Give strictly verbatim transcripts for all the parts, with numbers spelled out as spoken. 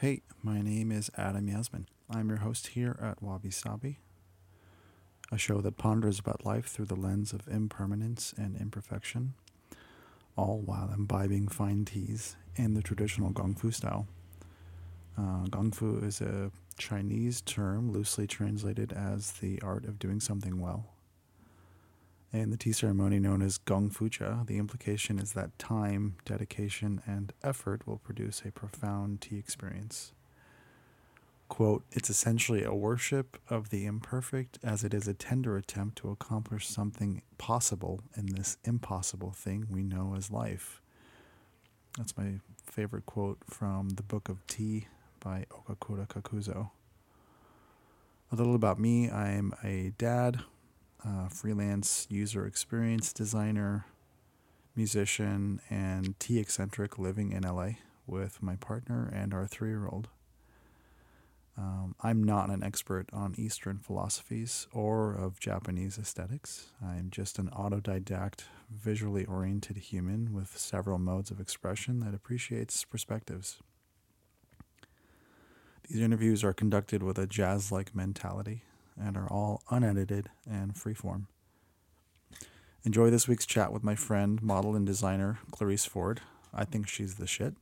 Hey, my name is Adam Yasmin. I'm your host here at Wabi Sabi, a show that ponders about life through the lens of impermanence and imperfection, all while imbibing fine teas in the traditional Gong Fu style. Uh, Gong Fu is a Chinese term loosely translated as the art of doing something well. In the tea ceremony known as Gong Fu Cha, the implication is that time, dedication, and effort will produce a profound tea experience. Quote, "It's essentially a worship of the imperfect as it is a tender attempt to accomplish something possible in this impossible thing we know as life." That's my favorite quote from The Book of Tea by Okakura Kakuzo. A little about me. I'm a dad, Uh, freelance user experience designer, musician, and tea eccentric living in L A with my partner and our three-year-old. Um, I'm not an expert on Eastern philosophies or of Japanese aesthetics. I'm just an autodidact, visually oriented human with several modes of expression that appreciates perspectives. These interviews are conducted with a jazz-like mentality and are all unedited and freeform. Enjoy this week's chat with my friend, model and designer, Clarice Ford. I think she's the shit.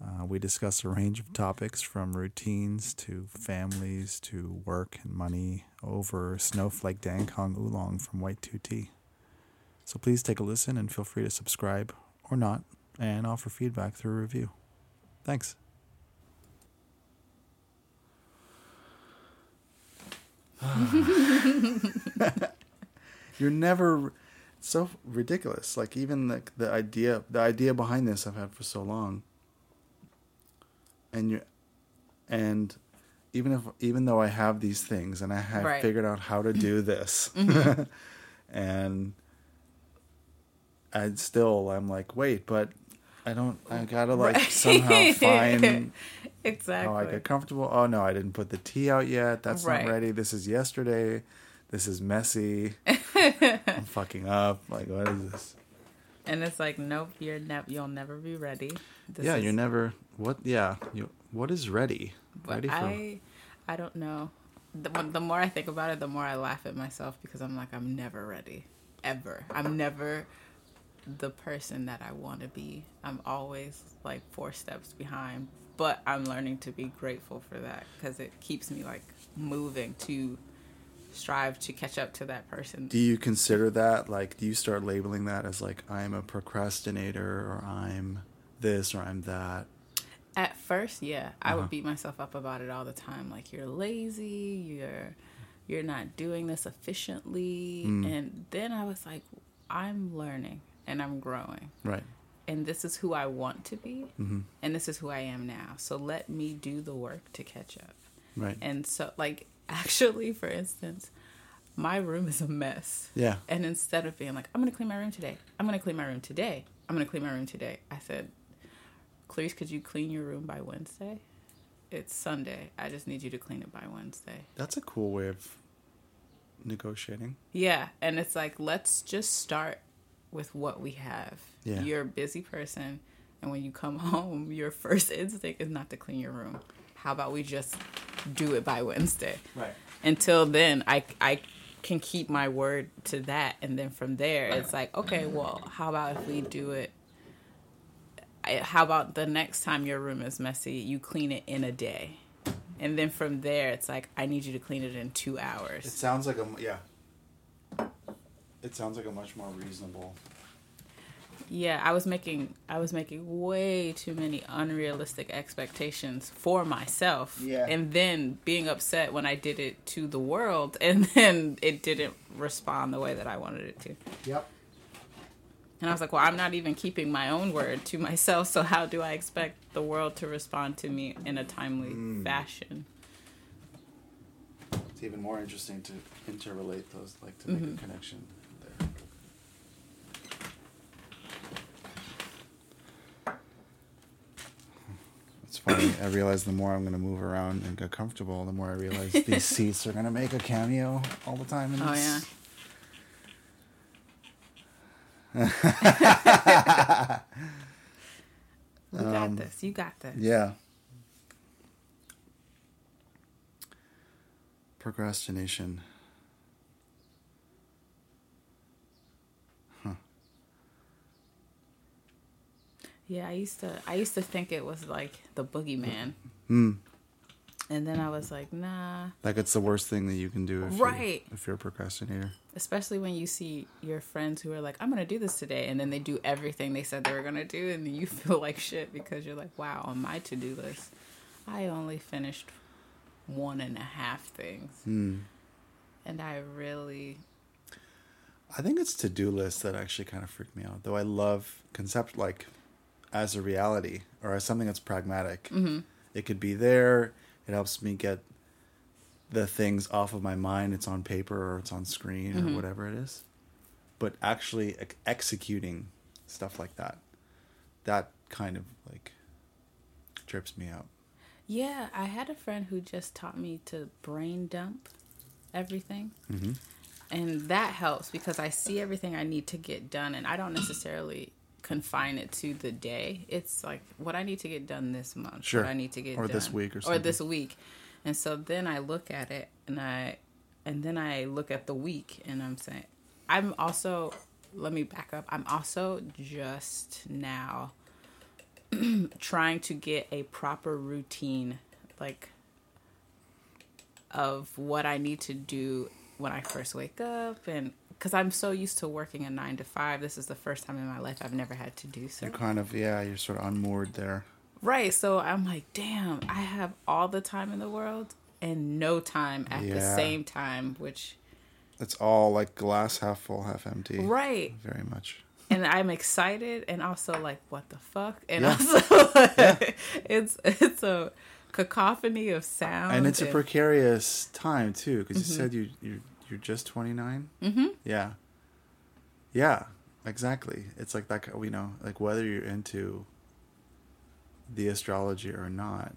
Uh, we discuss a range of topics from routines to families to work and money over Snowflake Dancong Oolong from White two Tea. So please take a listen and feel free to subscribe or not and offer feedback through a review. Thanks. You're never it's so ridiculous. Like even like the, the idea, the idea behind this I've had for so long. And you, and even if even though I have these things and I have right. figured out how to do this, mm-hmm. and I'd still I'm like wait, but I don't. I gotta like right. somehow find. Exactly. Oh, I get comfortable. Oh, no, I didn't put the tea out yet. That's right. not ready. This is yesterday. This is messy. I'm fucking up. Like, what is this? And it's like, nope, you're ne- you'll never be ready. This yeah, is... you're never... What Yeah. You, what is ready? But ready for... I, I don't know. The, the more I think about it, the more I laugh at myself because I'm like, I'm never ready. Ever. I'm never the person that I want to be. I'm always like four steps behind. But I'm learning to be grateful for that because it keeps me like moving to strive to catch up to that person. Do you consider that like, do you start labeling that as like, I'm a procrastinator or I'm this or I'm that? At first, yeah. I uh-huh. would beat myself up about it all the time. Like you're lazy, you're, you're not doing this efficiently. Mm. And then I was like, I'm learning and I'm growing. Right. And this is who I want to be, mm-hmm. and this is who I am now. So let me do the work to catch up. Right. And so, like, actually, for instance, my room is a mess. Yeah. And instead of being like, I'm going to clean my room today. I'm going to clean my room today. I'm going to clean my room today. I said, Clarice, could you clean your room by Wednesday? It's Sunday. I just need you to clean it by Wednesday. That's a cool way of negotiating. Yeah. And it's like, let's just start with what we have. Yeah. You're a busy person, and when you come home, your first instinct is not to clean your room. How about we just do it by Wednesday? Right. Until then, I, I can keep my word to that, and then from there, it's like, okay, well, how about if we do it? How about the next time your room is messy, you clean it in a day? And then from there, it's like, I need you to clean it in two hours. It sounds like a, yeah. It sounds like a much more reasonable. Yeah, I was making I was making way too many unrealistic expectations for myself. Yeah. And then being upset when I did it to the world and then it didn't respond the way that I wanted it to. Yep. And I was like, well, I'm not even keeping my own word to myself, so how do I expect the world to respond to me in a timely mm. fashion? It's even more interesting to interrelate those, like to make mm-hmm. a connection. I realize the more I'm going to move around and get comfortable, the more I realize these seats are going to make a cameo all the time in this. Oh, yeah. We um, got this. You got this. Yeah. Procrastination. Huh. Yeah, I used to I used to think it was like the boogeyman. Hmm. And then I was like, nah. Like it's the worst thing that you can do if, right. you're, if you're a procrastinator. Especially when you see your friends who are like, I'm going to do this today. And then they do everything they said they were going to do. And then you feel like shit because you're like, wow, on my to-do list, I only finished one and a half things. Mm. And I really... I think it's to-do lists that actually kind of freak me out. Though I love concept, like, as a reality or as something that's pragmatic. Mm-hmm. It could be there. It helps me get the things off of my mind. It's on paper or it's on screen mm-hmm. or whatever it is. But actually ex- executing stuff like that, that kind of like trips me out. Yeah, I had a friend who just taught me to brain dump everything. Mm-hmm. And that helps because I see everything I need to get done and I don't necessarily... confine it to the day. It's like what I need to get done this month. Sure. What I need to get or done. Or this week or something. Or this week. And so then I look at it and I and then I look at the week and I'm saying I'm also let me back up. I'm also just now trying to get a proper routine like of what I need to do when I first wake up and because I'm so used to working a nine to five. This is the first time in my life I've never had to do so. You're kind of, yeah, you're sort of unmoored there. Right. So I'm like, damn, I have all the time in the world and no time at yeah. the same time, which... It's all like glass half full, half empty. Right. Very much. And I'm excited and also like, what the fuck? And yeah. also like, yeah. it's, it's a cacophony of sound. And it's and... a precarious time too, because mm-hmm. you said you you're... You're just twenty-nine? Mm-hmm. Yeah. Yeah, exactly. It's like that, you know, like whether you're into the astrology or not,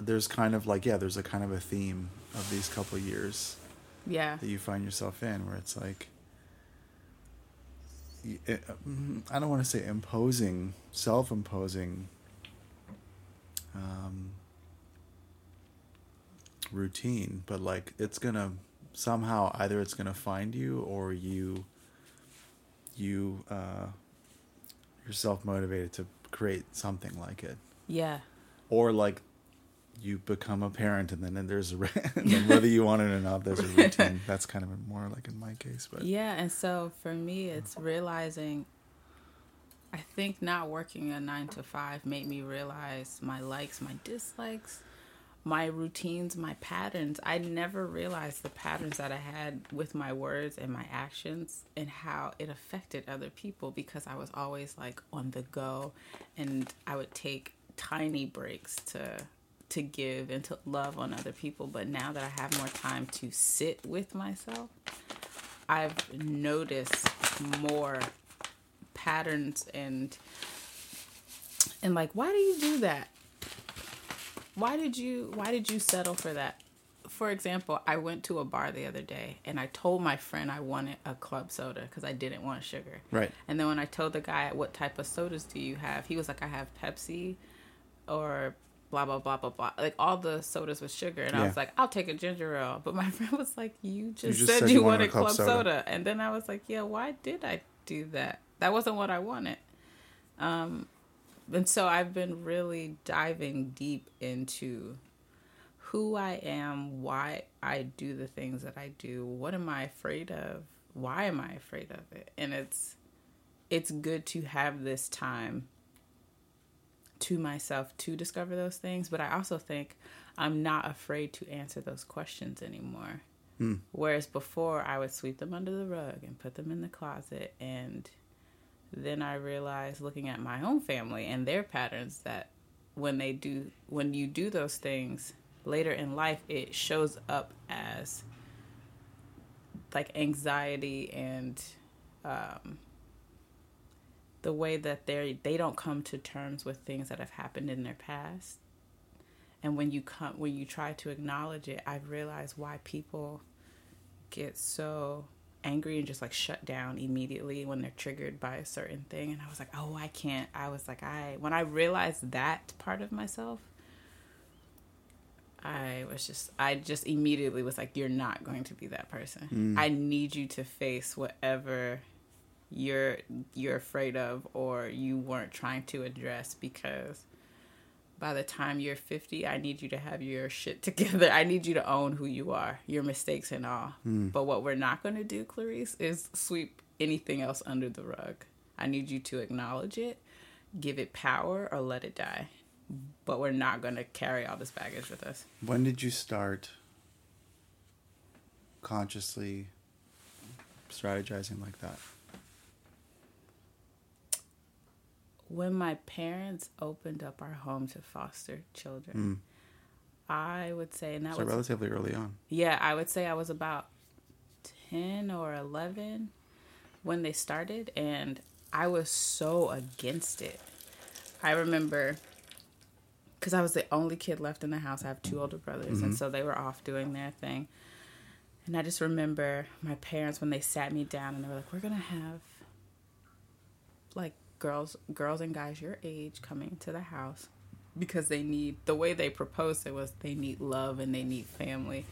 there's kind of like, yeah, there's a kind of a theme of these couple years yeah. that you find yourself in where it's like, I don't want to say imposing, self-imposing um routine, but like it's gonna somehow either it's gonna find you or you you uh you're self-motivated to create something like it yeah or like you become a parent and then and there's a and then whether you want it or not there's a routine. That's kind of more like in my case, but yeah. And so for me it's realizing I think not working a nine to five made me realize my likes, my dislikes, my routines, my patterns. I never realized the patterns that I had with my words and my actions and how it affected other people because I was always like on the go and I would take tiny breaks to to give and to love on other people. But now that I have more time to sit with myself, I've noticed more patterns and and like, why do you do that? Why did you why did you settle for that? For example, I went to a bar the other day and I told my friend I wanted a club soda because I didn't want sugar. Right. And then when I told the guy, what type of sodas do you have? He was like, I have Pepsi or blah, blah, blah, blah, blah. Like all the sodas with sugar. And yeah. I was like, I'll take a ginger ale. But my friend was like, you just, you just said, said you, you wanted, wanted club soda. soda. And then I was like, yeah, why did I do that? That wasn't what I wanted. Um And so I've been really diving deep into who I am, why I do the things that I do, what am I afraid of, why am I afraid of it? And it's it's good to have this time to myself to discover those things. But I also think I'm not afraid to answer those questions anymore. Mm. Whereas before I would sweep them under the rug and put them in the closet and... Then I realized looking at my own family and their patterns that when they do, when you do those things later in life, it shows up as like anxiety and um, the way that they they don't come to terms with things that have happened in their past. And when you come, when you try to acknowledge it, I've realized why people get so angry and just like shut down immediately when they're triggered by a certain thing. And I was like, oh, I can't. I was like, I, when I realized that part of myself, I was just, I just immediately was like, you're not going to be that person. Mm. I need you to face whatever you're, you're afraid of or you weren't trying to address, because by the time you're fifty, I need you to have your shit together. I need you to own who you are, your mistakes and all. Mm. But what we're not going to do, Clarice, is sweep anything else under the rug. I need you to acknowledge it, give it power, or let it die. But we're not going to carry all this baggage with us. When did you start consciously strategizing like that? When my parents opened up our home to foster children, mm. I would say... and that so was relatively early on. Yeah, I would say I was about ten or eleven when they started, and I was so against it. I remember... because I was the only kid left in the house. I have two older brothers, mm-hmm. and so they were off doing their thing. And I just remember my parents, when they sat me down, and they were like, we're going to have, like, girls girls and guys your age coming to the house, because they need, the way they proposed it was, they need love and they need family.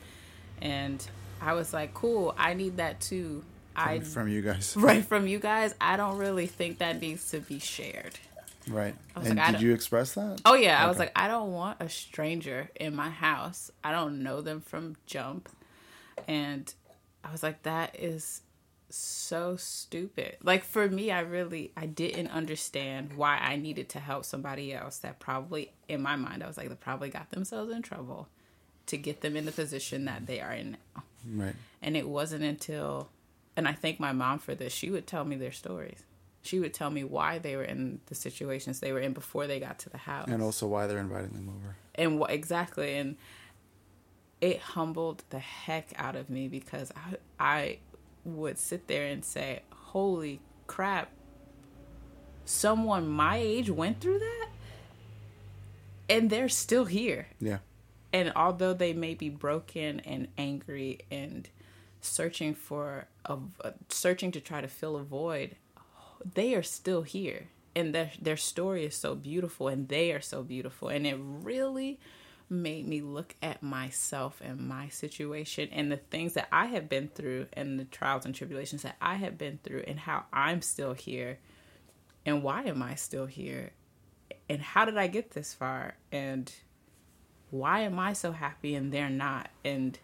And I was like, cool, I need that too. From, I, from you guys. Right, from you guys. I don't really think that needs to be shared. Right. And like, did you express that? Oh, yeah. Okay. I was like, I don't want a stranger in my house. I don't know them from jump. And I was like, that is so stupid. Like, for me, I really, I didn't understand why I needed to help somebody else that probably, in my mind, I was like, they probably got themselves in trouble to get them in the position that they are in now. Right. And it wasn't until, and I thank my mom for this, she would tell me their stories. She would tell me why they were in the situations they were in before they got to the house. And also why they're inviting them over. And wh- exactly. And it humbled the heck out of me, because I, I would sit there and say, holy crap, someone my age went through that? And they're still here. Yeah. And although they may be broken and angry and searching for, a, a, searching to try to fill a void, they are still here, and their their story is so beautiful, and they are so beautiful. And it really made me look at myself and my situation and the things that I have been through and the trials and tribulations that I have been through, and how I'm still here, and why am I still here, and how did I get this far, and why am I so happy and they're not. And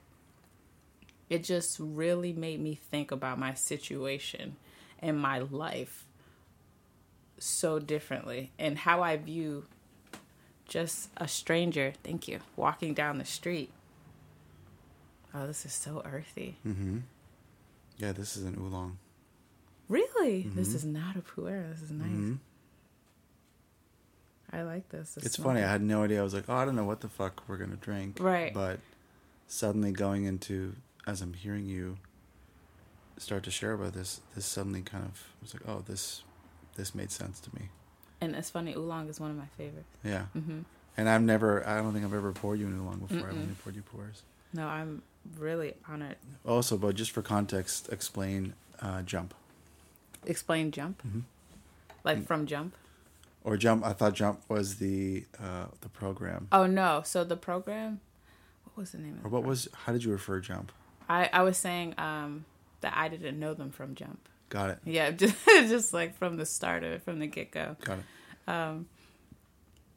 it just really made me think about my situation and my life so differently, and how I view just a stranger, thank you, walking down the street. Oh, this is so earthy. Mm-hmm. Yeah, this is an oolong. Really? Mm-hmm. This is not a pu'er. This is nice. Mm-hmm. I like this. It's, it's funny. I had no idea. I was like, oh, I don't know what the fuck we're going to drink. Right. But suddenly going into, as I'm hearing you start to share about this, this suddenly kind of was like, oh, this this made sense to me. And it's funny, oolong is one of my favorites. Yeah. Mm-hmm. And I've never, I don't think I've ever poured you an oolong before. Mm-mm. I've only poured you pours. No, I'm really honored. Also, but just for context, explain uh, jump. Explain jump? Mm-hmm. Like and, from Jump? Or Jump, I thought Jump was the uh, the program. Oh, no. So the program, what was the name of it? Or what was, how did you refer Jump? I, I was saying... Um, that I didn't know them from jump. Got it. Yeah, just, just like from the start of it, from the get-go. Got it. Um,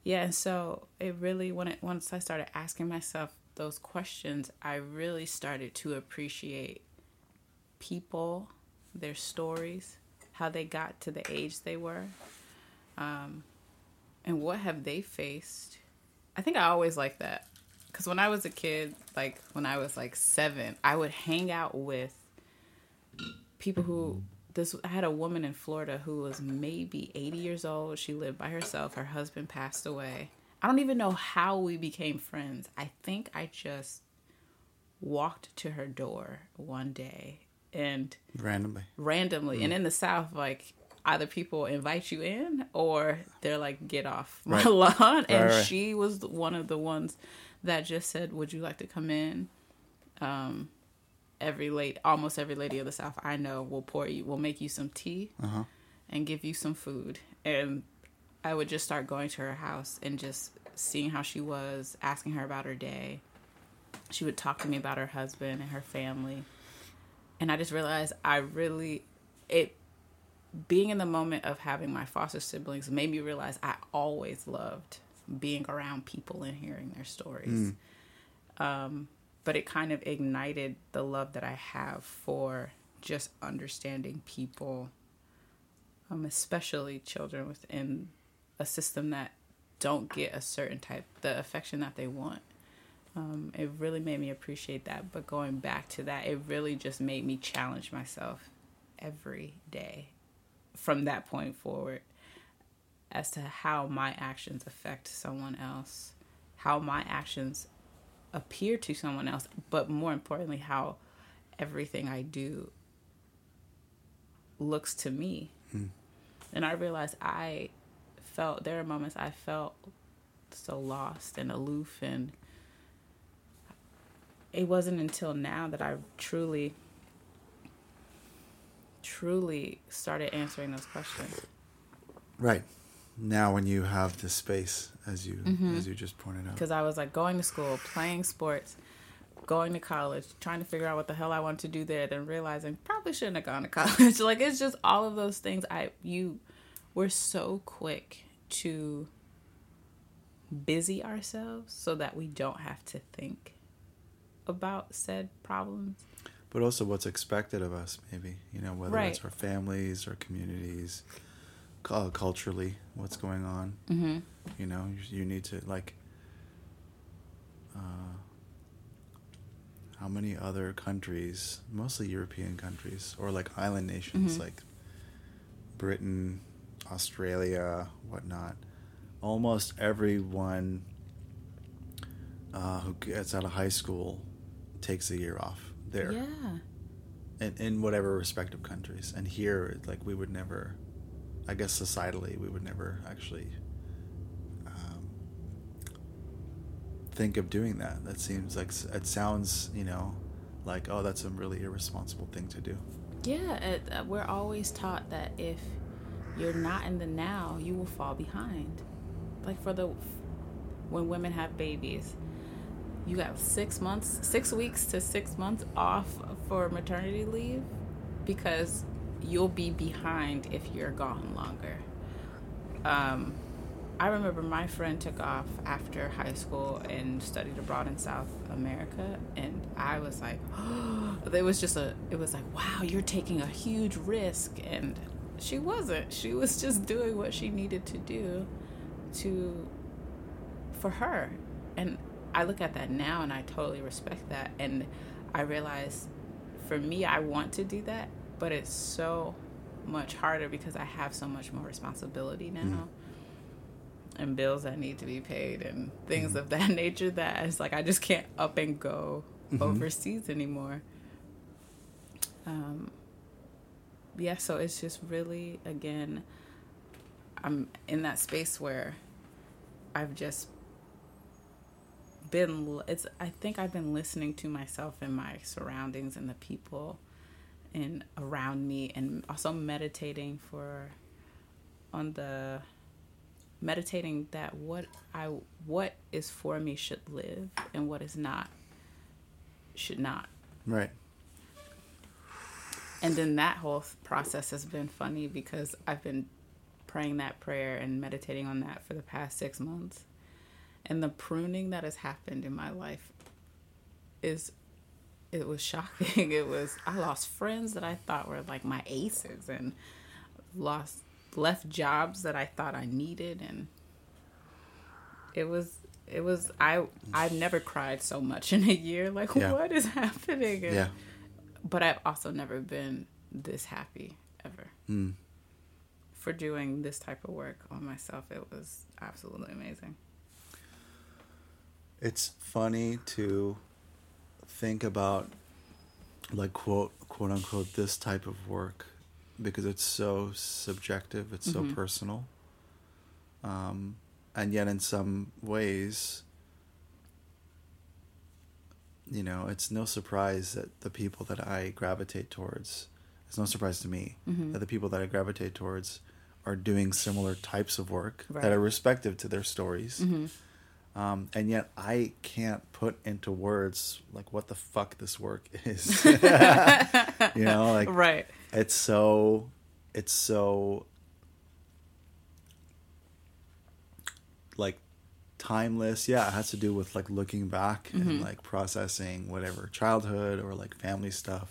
yeah, and so it really, when it, once I started asking myself those questions, I really started to appreciate people, their stories, how they got to the age they were, um, and what have they faced. I think I always liked that. Because when I was a kid, like when I was like seven, I would hang out with people who this I had a woman in Florida who was maybe eighty years old. She lived by herself. Her husband passed away. I don't even know how we became friends. I think I just walked to her door one day and randomly randomly mm. And in the South, like, either people invite you in or they're like, get off my right. lawn. And right, right. She was one of the ones that just said, would you like to come in? um Every late, almost every lady of the South I know will pour you, will make you some tea, uh-huh. and give you some food. And I would just start going to her house and just seeing how she was, asking her about her day, she would talk to me about her husband and her family. And I just realized I really, it being in the moment of having my foster siblings made me realize I always loved being around people and hearing their stories. Mm. Um, but it kind of ignited the love that I have for just understanding people, um, especially children within a system that don't get a certain type, the affection that they want. Um, it really made me appreciate that. But going back to that, it really just made me challenge myself every day from that point forward as to how my actions affect someone else, how my actions appear to someone else, but more importantly, how everything I do looks to me. Mm. And I realized I felt, there are moments I felt so lost and aloof, and it wasn't until now that I truly, truly started answering those questions. Right. Now when you have this space, as you mm-hmm. as you just pointed out. Because I was like going to school, playing sports, going to college, trying to figure out what the hell I wanted to do there, then realizing probably shouldn't have gone to college. Like, it's just all of those things. I you were so quick to busy ourselves so that we don't have to think about said problems, but also what's expected of us, maybe, you know, whether right. it's our families or communities, uh, culturally, what's going on. Mm-hmm. You know, you, you need to like. Uh, how many other countries, mostly European countries or like island nations, mm-hmm. like Britain, Australia, whatnot? Almost everyone uh, who gets out of high school takes a year off there, yeah, and in whatever respective countries. And here, like, we would never, I guess societally, we would never actually um, think of doing that. That seems like, it sounds, you know, like, oh, that's a really irresponsible thing to do. Yeah, it, uh, we're always taught that if you're not in the now, you will fall behind. Like for the, when women have babies, you have six months, six weeks to six months off for maternity leave because you'll be behind if you're gone longer. Um, I remember my friend took off after high school and studied abroad in South America, and I was like, oh, it was just a, it was like, wow, you're taking a huge risk. And she wasn't. She was just doing what she needed to do to, for her. And I look at that now and I totally respect that. And I realize for me, I want to do that, but it's so much harder because I have so much more responsibility now, mm-hmm. and bills that need to be paid and things mm-hmm. of that nature that it's like I just can't up and go mm-hmm. overseas anymore. Um, yeah, so it's just really, again, I'm in that space where I've just been, it's, I think I've been listening to myself and my surroundings and the people and around me, and also meditating for on the meditating that what I what is for me should live and what is not should not. Right. And then that whole process has been funny because I've been praying that prayer and meditating on that for the past six months. And the pruning that has happened in my life is, it was shocking. It was, I lost friends that I thought were like my aces, and lost, left jobs that I thought I needed. And it was, it was, I, I've never cried so much in a year. Like, yeah. What is happening? And, yeah. But I've also never been this happy ever. Mm. For doing this type of work on myself, it was absolutely amazing. It's funny to think about, like, quote, quote unquote, this type of work, because it's so subjective, it's mm-hmm. so personal. Um, and yet in some ways, you know, it's no surprise that the people that I gravitate towards, it's no surprise to me mm-hmm. that the people that I gravitate towards are doing similar types of work right. that are respective to their stories. Mm-hmm. Um, and yet I can't put into words, like, what the fuck this work is. You know, like, right. It's so, it's so, like, timeless. Yeah, it has to do with, like, looking back mm-hmm. and, like, processing whatever childhood or, like, family stuff.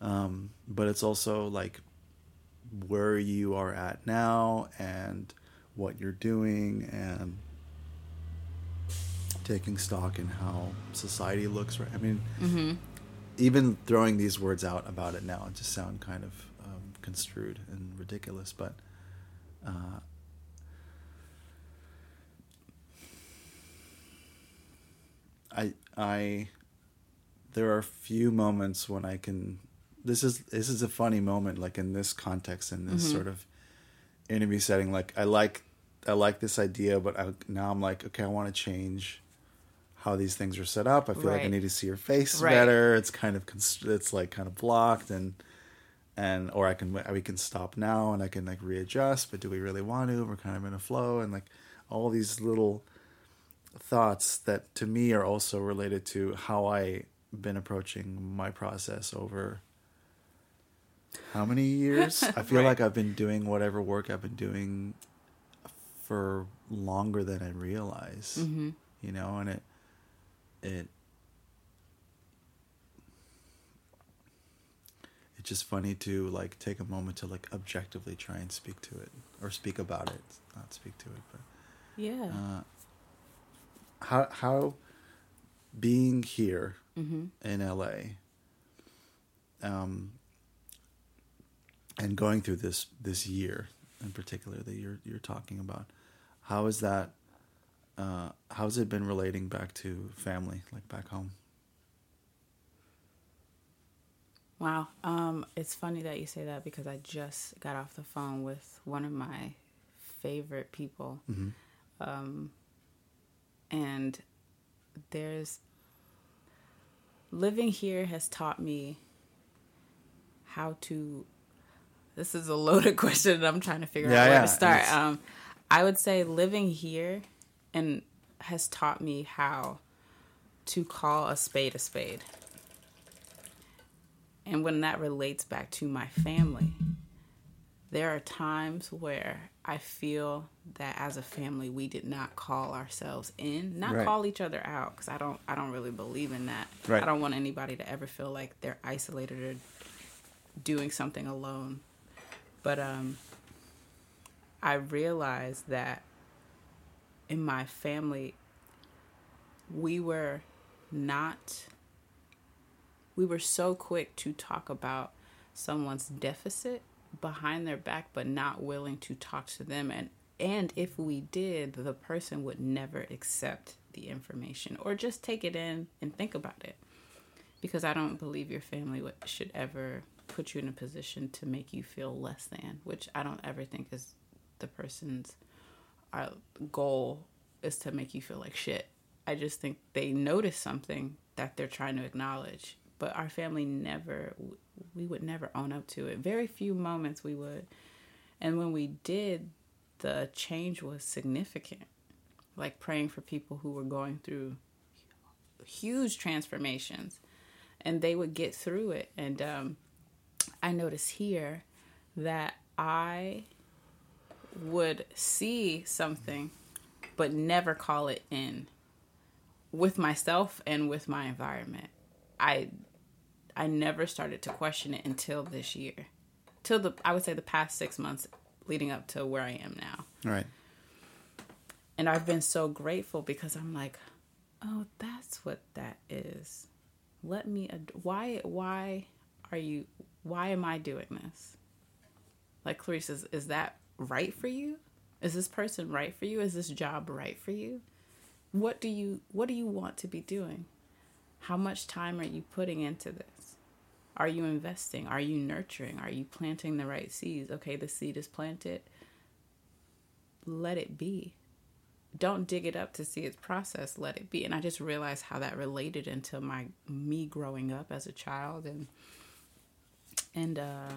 Um, but it's also, like, where you are at now and what you're doing and taking stock in how society looks, right? I mean, mm-hmm. even throwing these words out about it now, it just sound kind of um, construed and ridiculous, but uh, I, I, there are few moments when I can, this is, this is a funny moment, like in this context, in this mm-hmm. sort of interview setting, like I like, I like this idea, but I, now I'm like, okay, I want to change how these things are set up. I feel right. like I need to see your face right. better. It's kind of const- it's like kind of blocked, and and or I can we can stop now and I can like readjust. But do we really want to? We're kind of in a flow, and like all these little thoughts that to me are also related to how I've been approaching my process over how many years? I feel right. like I've been doing whatever work I've been doing for longer than I realize, mm-hmm. you know, and it. It it's just funny to like take a moment to like objectively try and speak to it or speak about it, not speak to it, but yeah. Uh, how how being here mm-hmm. in L A, um, and going through this this year in particular that you're you're talking about, how is that? Uh, how's it been relating back to family, like back home? Wow. Um, it's funny that you say that because I just got off the phone with one of my favorite people. Mm-hmm. Um, and there's... Living here has taught me how to... This is a loaded question and I'm trying to figure yeah, out where yeah, to start. Um, I would say living here... And has taught me how to call a spade a spade. And when that relates back to my family, there are times where I feel that as a family, we did not call ourselves in, not right. call each other out, because I don't, I don't really believe in that. Right. I don't want anybody to ever feel like they're isolated or doing something alone. But um, I realized that in my family, we were not, we were so quick to talk about someone's deficit behind their back, but not willing to talk to them. And, and if we did, the person would never accept the information or just take it in and think about it. Because I don't believe your family would, should ever put you in a position to make you feel less than, which I don't ever think is the person's our goal is to make you feel like shit. I just think they notice something that they're trying to acknowledge, but our family never, we would never own up to it. Very few moments we would. And when we did, the change was significant. Like praying for people who were going through huge transformations and they would get through it. And um, I noticed here that I... would see something but never call it in with myself and with my environment. I I never started to question it until this year. Till the I would say the past six months leading up to where I am now. Right. And I've been so grateful because I'm like, oh, that's what that is. Let me ad- why why are you why am I doing this? Like Clarice, is, is that right for you? Is this person right for you? Is this job right for you? What do you what do you want to be doing? How much time are you putting into this? Are you investing? Are you nurturing? Are you planting the right seeds? Okay, the seed is planted. Let it be. Don't dig it up to see its process. Let it be. And I just realized how that related into my me growing up as a child and and uh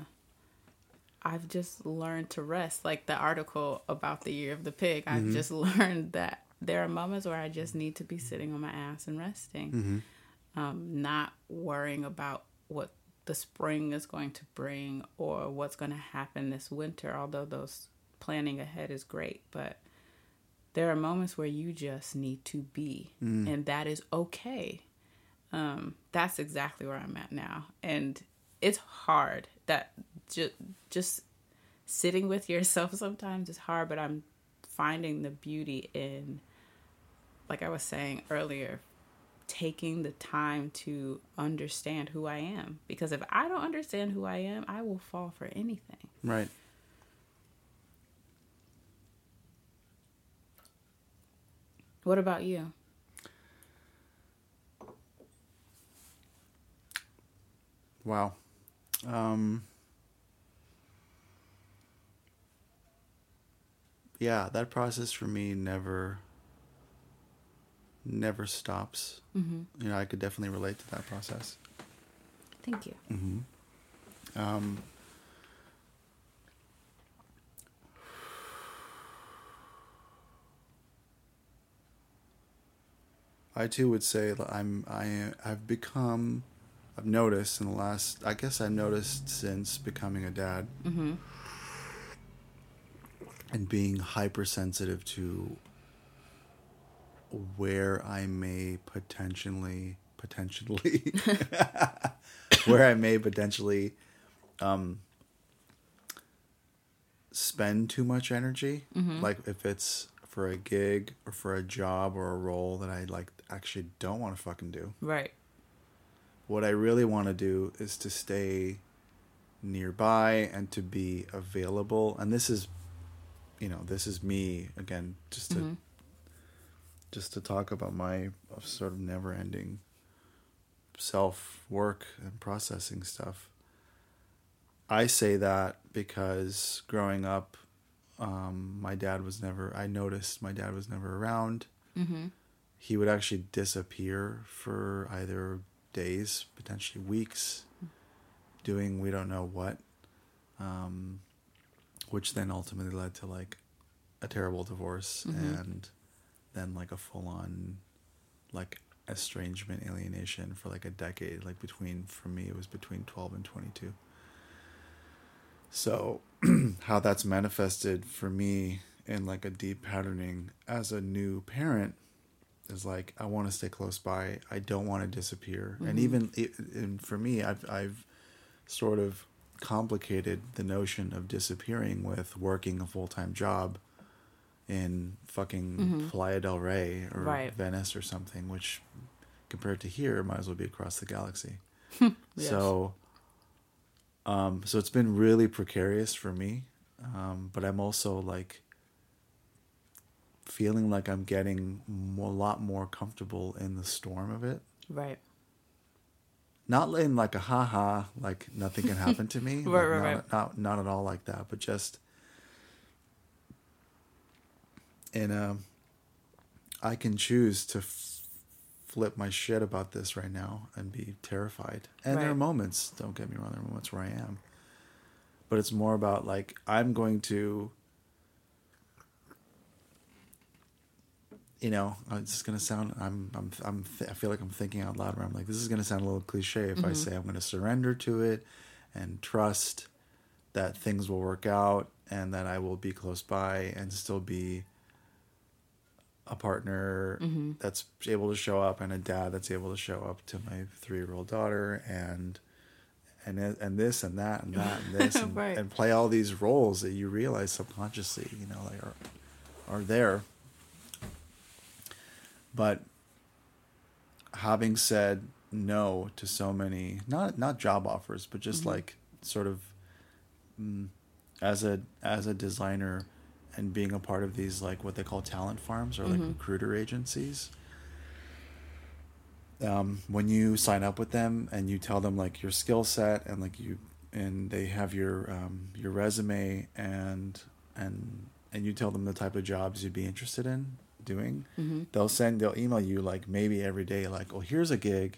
I've just learned to rest. Like the article about the year of the pig, I've mm-hmm. just learned that there are moments where I just need to be sitting on my ass and resting, mm-hmm. um, not worrying about what the spring is going to bring or what's going to happen this winter, although those planning ahead is great. But there are moments where you just need to be, mm. and that is okay. Um, that's exactly where I'm at now. And it's hard. That ju- just sitting with yourself sometimes is hard, but I'm finding the beauty in, like I was saying earlier, taking the time to understand who I am. Because if I don't understand who I am, I will fall for anything. Right. What about you? Wow. Um, yeah, that process for me never, never stops. Mm-hmm. You know, I could definitely relate to that process. Thank you. Mm-hmm. Um, I too would say that I'm, I, I've become... I've noticed in the last, I guess I noticed since becoming a dad, mm-hmm. and being hypersensitive to where I may potentially, potentially, where I may potentially um, spend too much energy. Mm-hmm. Like if it's for a gig or for a job or a role that I like actually don't want to fucking do. Right. What I really want to do is to stay nearby and to be available. And this is, you know, this is me again, just to, mm-hmm. just to talk about my sort of never ending self work and processing stuff. I say that because growing up, um, my dad was never, I noticed my dad was never around. Mm-hmm. He would actually disappear for either days, potentially weeks, doing we don't know what, um, which then ultimately led to like a terrible divorce, mm-hmm. and then like a full-on like estrangement, alienation for like a decade. Like between, for me it was between twelve and twenty-two. So how that's manifested for me in like a deep patterning as a new parent is like, I want to stay close by. I don't want to disappear. Mm-hmm. And even it, and for me, I've I've sort of complicated the notion of disappearing with working a full-time job in fucking mm-hmm. Playa del Rey or right. Venice or something, which compared to here might as well be across the galaxy. Yes. So, um, so it's been really precarious for me. Um, but I'm also like, feeling like I'm getting more, a lot more comfortable in the storm of it. Right. Not in like a haha, like nothing can happen to me. Right, like right, not, right. Not, not at all like that, but just in a, I can choose to f- flip my shit about this right now and be terrified. And right. There are moments, don't get me wrong, there are moments where I am. But it's more about like, I'm going to, you know, it's just gonna sound. I'm. I'm. I'm. Th- I feel like I'm thinking out loud. Where I'm like, this is gonna sound a little cliche if mm-hmm. I say I'm gonna surrender to it, and trust that things will work out, and that I will be close by, and still be a partner mm-hmm. that's able to show up, and a dad that's able to show up to my three-year-old daughter, and and and this and that and that and this, and, right. and play all these roles that you realize subconsciously, you know, like are are there. But having said no to so many, not not job offers, but just mm-hmm. like sort of mm, as a as a designer and being a part of these like what they call talent farms or like mm-hmm. recruiter agencies. Um, when you sign up with them and you tell them like your skill set and like you and they have your um, your resume and and and you tell them the type of jobs you'd be interested in doing, mm-hmm. they'll send they'll email you like maybe every day like, oh, here's a gig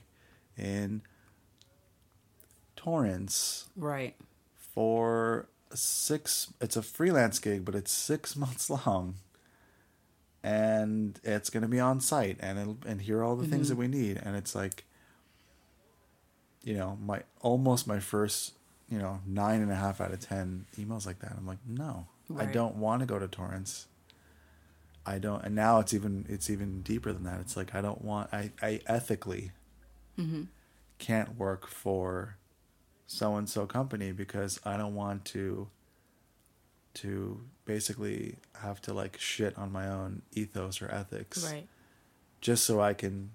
in Torrance, right, for six it's a freelance gig, but it's six months long, and it's going to be on site, and it'll, and here are all the mm-hmm. things that we need. And it's like, you know, my almost my first, you know, nine and a half out of ten emails like that. I'm like, no, right. I don't want to go to torrents. I don't. And now it's even it's even deeper than that. It's like, I don't want, I, I ethically mm-hmm. can't work for so-and-so company because I don't want to to basically have to like shit on my own ethos or ethics, right? Just so I can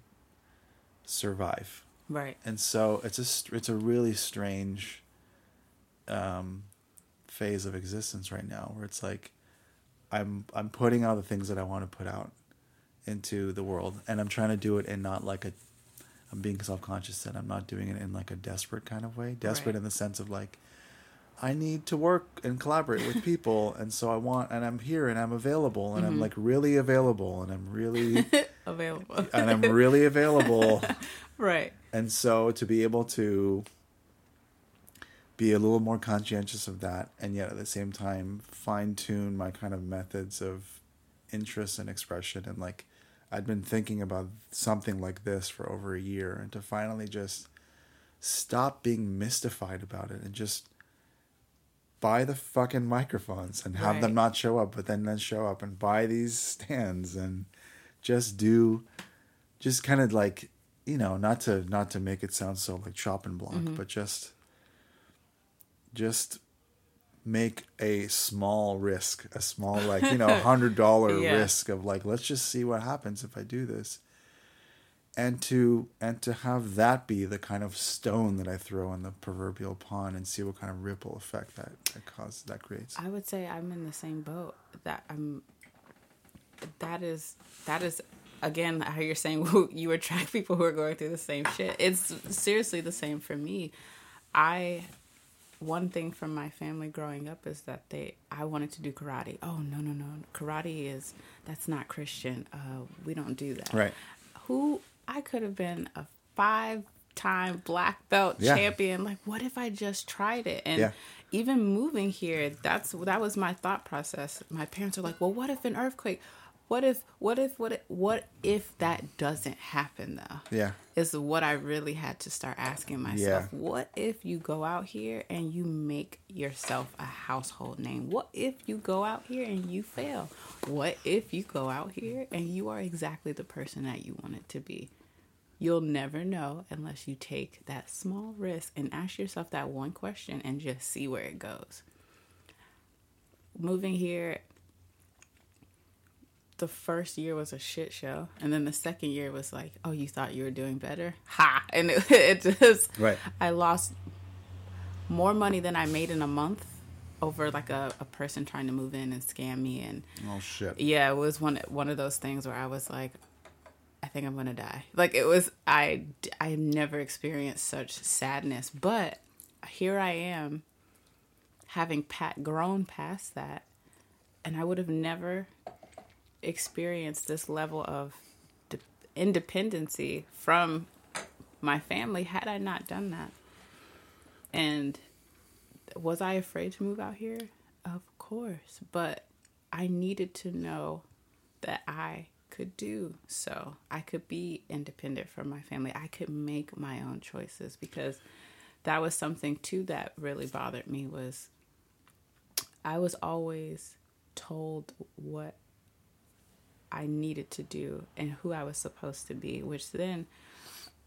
survive, right? And so it's a it's a really strange um, phase of existence right now, where it's like I'm I'm putting out the things that I want to put out into the world, and I'm trying to do it in not like a I'm being self-conscious that I'm not doing it in like a desperate kind of way, desperate right. in the sense of like, I need to work and collaborate with people. And so I want, and I'm here and I'm available and mm-hmm. I'm like really available and I'm really available and I'm really available. Right. And so to be able to be a little more conscientious of that. And yet at the same time, fine tune my kind of methods of interest and expression. And like, I'd been thinking about something like this for over a year, and to finally just stop being mystified about it and just buy the fucking microphones and have right. them not show up, but then then show up and buy these stands and just do, just kind of like, you know, not to not to make it sound so like chop and block, mm-hmm. but just just make a small risk, a small like, you know, one hundred dollars yeah. risk of like, let's just see what happens if I do this. And to and to have that be the kind of stone that I throw in the proverbial pond and see what kind of ripple effect that that causes, that creates. I would say I'm in the same boat. That I'm. That is that is, again, how you're saying you attract people who are going through the same shit. It's seriously the same for me. I, one thing from my family growing up is that they I wanted to do karate. Oh no no no! Karate is that's not Christian. Uh, we don't do that. Right. Who. I could have been a five-time black belt yeah. champion. Like, what if I just tried it? And yeah. even moving here, that's that was my thought process. My parents are like, well, what if an earthquake? What if, what if, what if, what if that doesn't happen, though? Yeah. Is what I really had to start asking myself. Yeah. What if you go out here and you make yourself a household name? What if you go out here and you fail? What if you go out here and you are exactly the person that you wanted to be? You'll never know unless you take that small risk and ask yourself that one question and just see where it goes. Moving here, the first year was a shit show. And then the second year was like, oh, you thought you were doing better? Ha! And it, it just, right. I lost more money than I made in a month over like a, a person trying to move in and scam me. And oh, shit. Yeah, it was one, one of those things where I was like, I think I'm going to die. Like it was, I, I never experienced such sadness, but here I am having pat, grown past that. And I would have never experienced this level of de- independency from my family had I not done that. And was I afraid to move out here? Of course, but I needed to know that I could do so. I could be independent from my family. I could make my own choices, because that was something too that really bothered me, was I was always told what I needed to do and who I was supposed to be, which then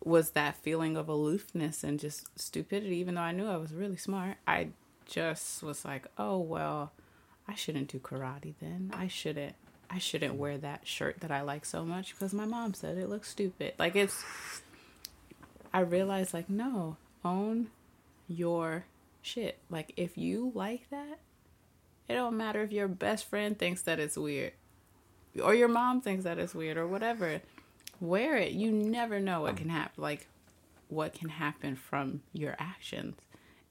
was that feeling of aloofness and just stupidity. Even though I knew I was really smart, I just was like, oh, well, I shouldn't do karate then. I shouldn't. I shouldn't wear that shirt that I like so much because my mom said it looks stupid. Like it's, I realized like, no, own your shit. Like if you like that, it don't matter if your best friend thinks that it's weird or your mom thinks that it's weird or whatever, wear it. You never know what can happen. Like what can happen from your actions.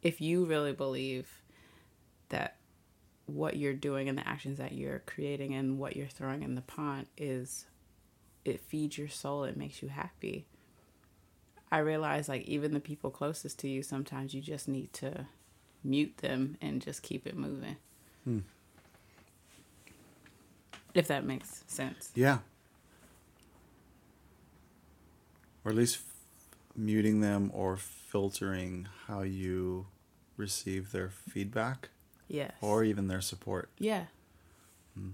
If you really believe that what you're doing and the actions that you're creating and what you're throwing in the pond is, it feeds your soul, it makes you happy. I realize like even the people closest to you, sometimes you just need to mute them and just keep it moving. Hmm. If that makes sense. Yeah. Or at least f- muting them or filtering how you receive their feedback. Yes. Or even their support. Yeah. Mm.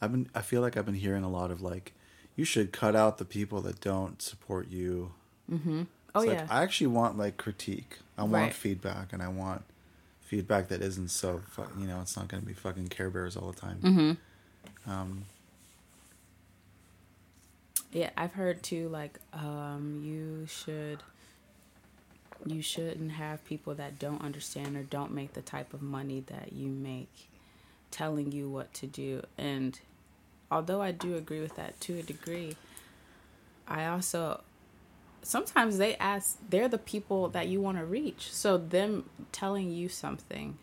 I've been, I feel like I've been hearing a lot of like, you should cut out the people that don't support you. Mm-hmm. Oh, it's yeah. Like, I actually want like critique. I want right. feedback, and I want feedback that isn't so, fu- you know, it's not going to be fucking Care Bears all the time. Mm-hmm. Um, yeah, I've heard too, like, um, you should, you shouldn't have people that don't understand or don't make the type of money that you make telling you what to do. And although I do agree with that to a degree, I also... sometimes they ask, they're the people that you want to reach. So them telling you something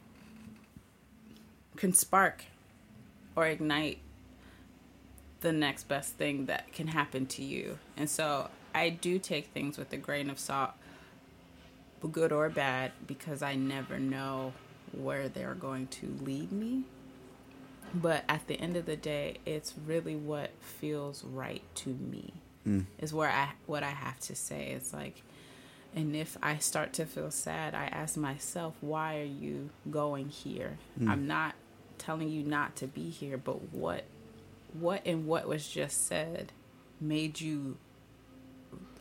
can spark or ignite the next best thing that can happen to you. And so I do take things with a grain of salt, good or bad, because I never know where they're going to lead me. But at the end of the day, it's really what feels right to me. Mm. Is where I what I have to say. It's like, and if I start to feel sad, I ask myself, why are you going here? Mm. I'm not telling you not to be here, but what, what in what was just said made you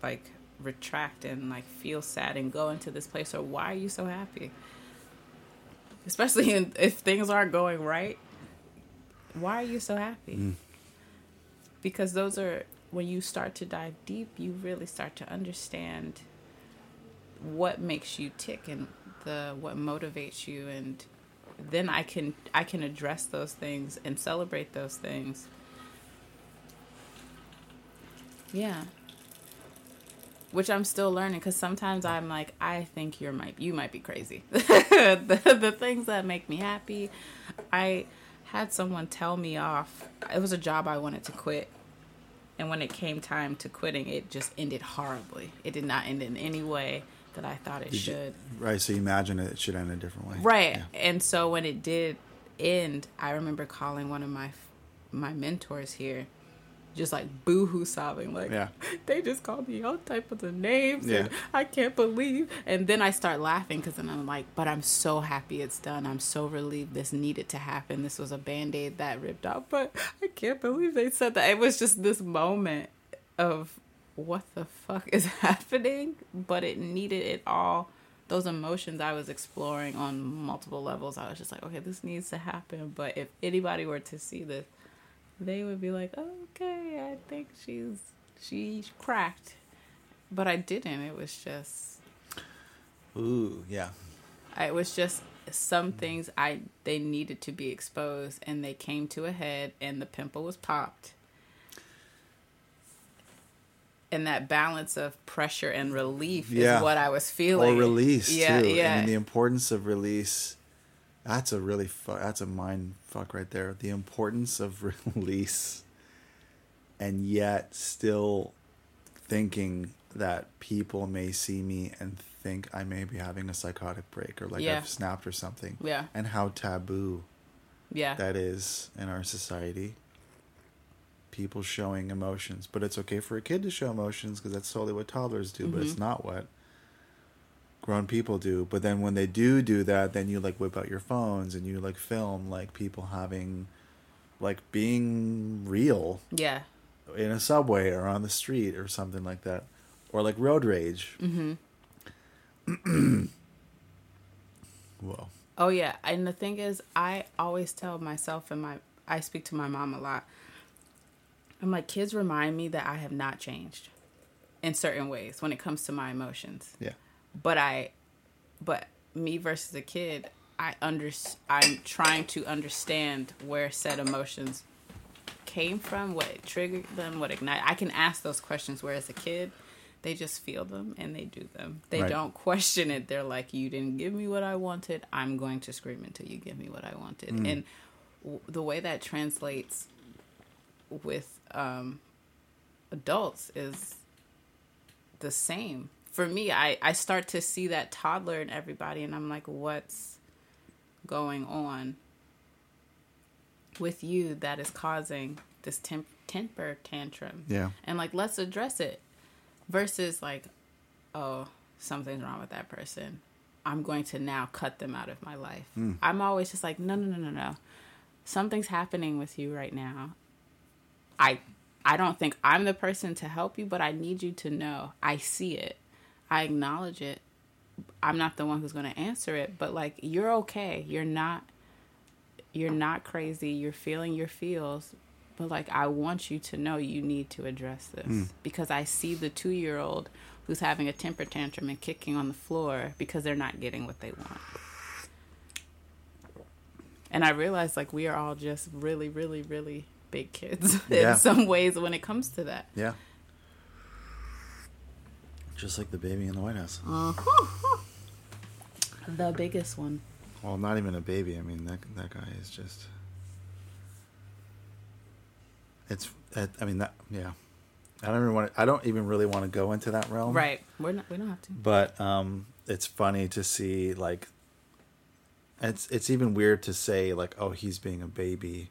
like retract and like feel sad and go into this place, or why are you so happy? Especially in, if things aren't going right, why are you so happy? Mm. Because those are. When you start to dive deep, you really start to understand what makes you tick and the what motivates you, and then I can I can address those things and celebrate those things. Yeah, which I'm still learning, because sometimes I'm like, I think you're might you might be crazy. the, the things that make me happy, I had someone tell me off. It was a job I wanted to quit. And when it came time to quitting, it just ended horribly. It did not end in any way that I thought it did should. You, right, so you imagine it should end a different way. Right, yeah. And so when it did end, I remember calling one of my my mentors here, just like boo-hoo sobbing. Like, yeah. They just called me all types of names. Yeah. And I can't believe. And then I start laughing, because then I'm like, but I'm so happy it's done. I'm so relieved this needed to happen. This was a Band-Aid that ripped off. But I can't believe they said that. It was just this moment of what the fuck is happening? But it needed it all. Those emotions I was exploring on multiple levels. I was just like, okay, this needs to happen. But if anybody were to see this, they would be like, oh, okay, I think she's she cracked. But I didn't. It was just... Ooh, yeah. It was just some things I they needed to be exposed, and they came to a head, and the pimple was popped. And that balance of pressure and relief yeah. is what I was feeling. Or release, yeah, too. Yeah. I mean, the importance of release... That's a really fu- that's a mind fuck right there. The importance of release, and yet still thinking that people may see me and think I may be having a psychotic break, or like yeah. I've snapped or something. Yeah. And how taboo yeah. that is in our society. People showing emotions, but it's okay for a kid to show emotions because that's totally what toddlers do, mm-hmm. but it's not what grown people do. But then when they do do that, then you like whip out your phones and you like film like people having like being real yeah in a subway or on the street or something like that, or like road rage. Mm-hmm. Whoa. Oh yeah. And the thing is, I always tell myself, and my I speak to my mom a lot, I'm like, kids remind me that I have not changed in certain ways when it comes to my emotions. Yeah. But I, but me versus a kid, I under, I'm trying to understand where said emotions came from, what triggered them, what ignited. I can ask those questions, whereas a kid, they just feel them and they do them. They right. don't question it. They're like, you didn't give me what I wanted. I'm going to scream until you give me what I wanted. Mm. And w- the way that translates with um, adults is the same. For me, I, I start to see that toddler in everybody, and I'm like, what's going on? with you that is causing this temp- temper tantrum. Yeah. And, like, let's address it versus, like, oh, something's wrong with that person. I'm going to now cut them out of my life. Mm. I'm always just like, no, no, no, no, no. Something's happening with you right now. I I don't think I'm the person to help you, but I need you to know. I see it. I acknowledge it. I'm not the one who's going to answer it, but, like, you're okay. You're not you're not crazy. You're feeling your feels, but, like, I want you to know you need to address this mm. because I see the two-year-old who's having a temper tantrum and kicking on the floor because they're not getting what they want. And I realized, like, we are all just really, really, really big kids yeah. in some ways when it comes to that. Yeah. Just like the baby in the White House. Uh-huh. The biggest one. Well, not even a baby. I mean, that that guy is just... It's... I mean, that... Yeah. I don't even want to, I don't even really want to go into that realm. Right. We're not, we don't have to. But um, it's funny to see, like... It's it's even weird to say, like, oh, he's being a baby,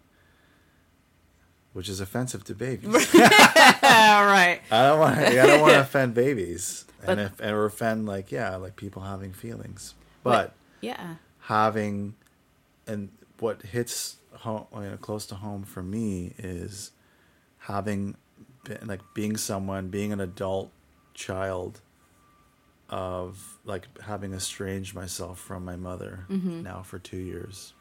which is offensive to babies. Right. I don't want I don't want to offend babies but, and if, or offend like yeah like people having feelings, but, but yeah having and what hits home, you know, close to home for me is having been, like being someone being an adult child. Of like having estranged myself from my mother mm-hmm. now for two years.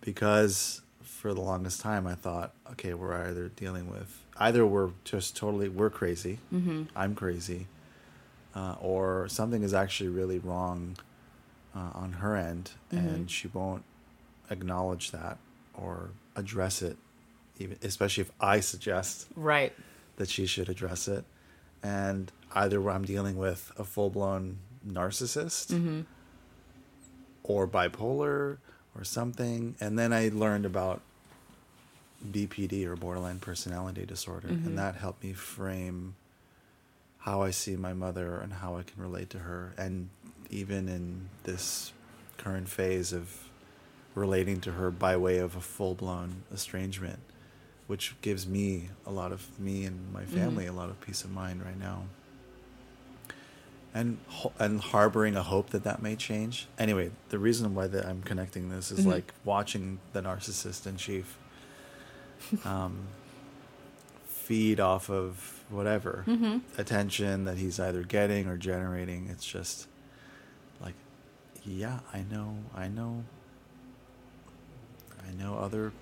Because for the longest time I thought, okay, we're either dealing with, either we're just totally, we're crazy, mm-hmm. I'm crazy, uh, or something is actually really wrong uh, on her end mm-hmm. and she won't acknowledge that or address it, even especially if I suggest right. that she should address it. And either I'm dealing with a full-blown narcissist mm-hmm. or bipolar or something. And then I learned about B P D or borderline personality disorder. Mm-hmm. And that helped me frame how I see my mother and how I can relate to her. And even in this current phase of relating to her by way of a full-blown estrangement, which gives me a lot of me and my family mm-hmm. a lot of peace of mind right now, and and harboring a hope that that may change. Anyway, the reason why that I'm connecting this is mm-hmm. like watching the narcissist in chief um, feed off of whatever mm-hmm. attention that he's either getting or generating. It's just like, yeah, I know, I know, I know other.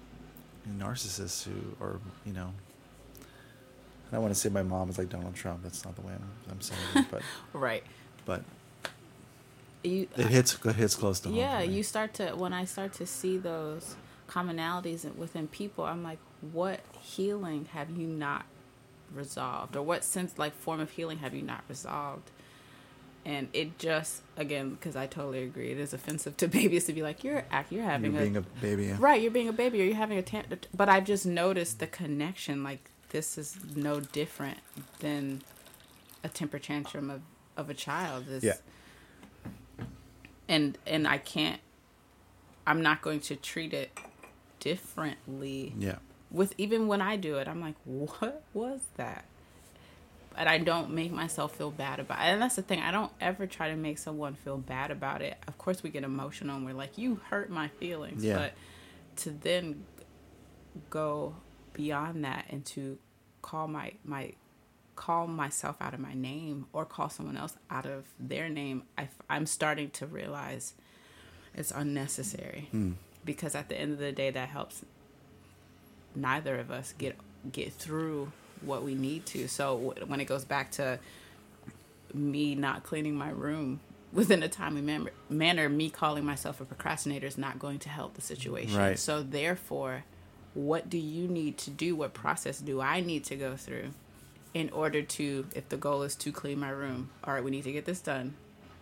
Narcissists who are, you know, I don't want to say my mom is like Donald Trump. That's not the way I'm, I'm saying it, but right. But you, it hits it hits close to home. Yeah, right? You start to when I start to see those commonalities within people, I'm like, what healing have you not resolved, or what sense like form of healing have you not resolved? And it just, again, because I totally agree, it is offensive to babies to be like, you're you're having you're being a, a baby. Yeah. Right, you're being a baby or you're having a tantrum. But I've just noticed the connection, like, this is no different than a temper tantrum of, of a child. It's, yeah. And, and I can't, I'm not going to treat it differently. Yeah. With even when I do it, I'm like, what was that? And I don't make myself feel bad about it. And that's the thing. I don't ever try to make someone feel bad about it. Of course, we get emotional and we're like, you hurt my feelings. Yeah. But to then go beyond that and to call my, my call myself out of my name or call someone else out of their name, I, I'm starting to realize it's unnecessary. Mm. Because at the end of the day, that helps neither of us get get through what we need to. So when it goes back to me not cleaning my room within a timely man- manner, me calling myself a procrastinator is not going to help the situation. Right. So therefore, what do you need to do? What process do I need to go through in order to, if the goal is to clean my room, all right, we need to get this done.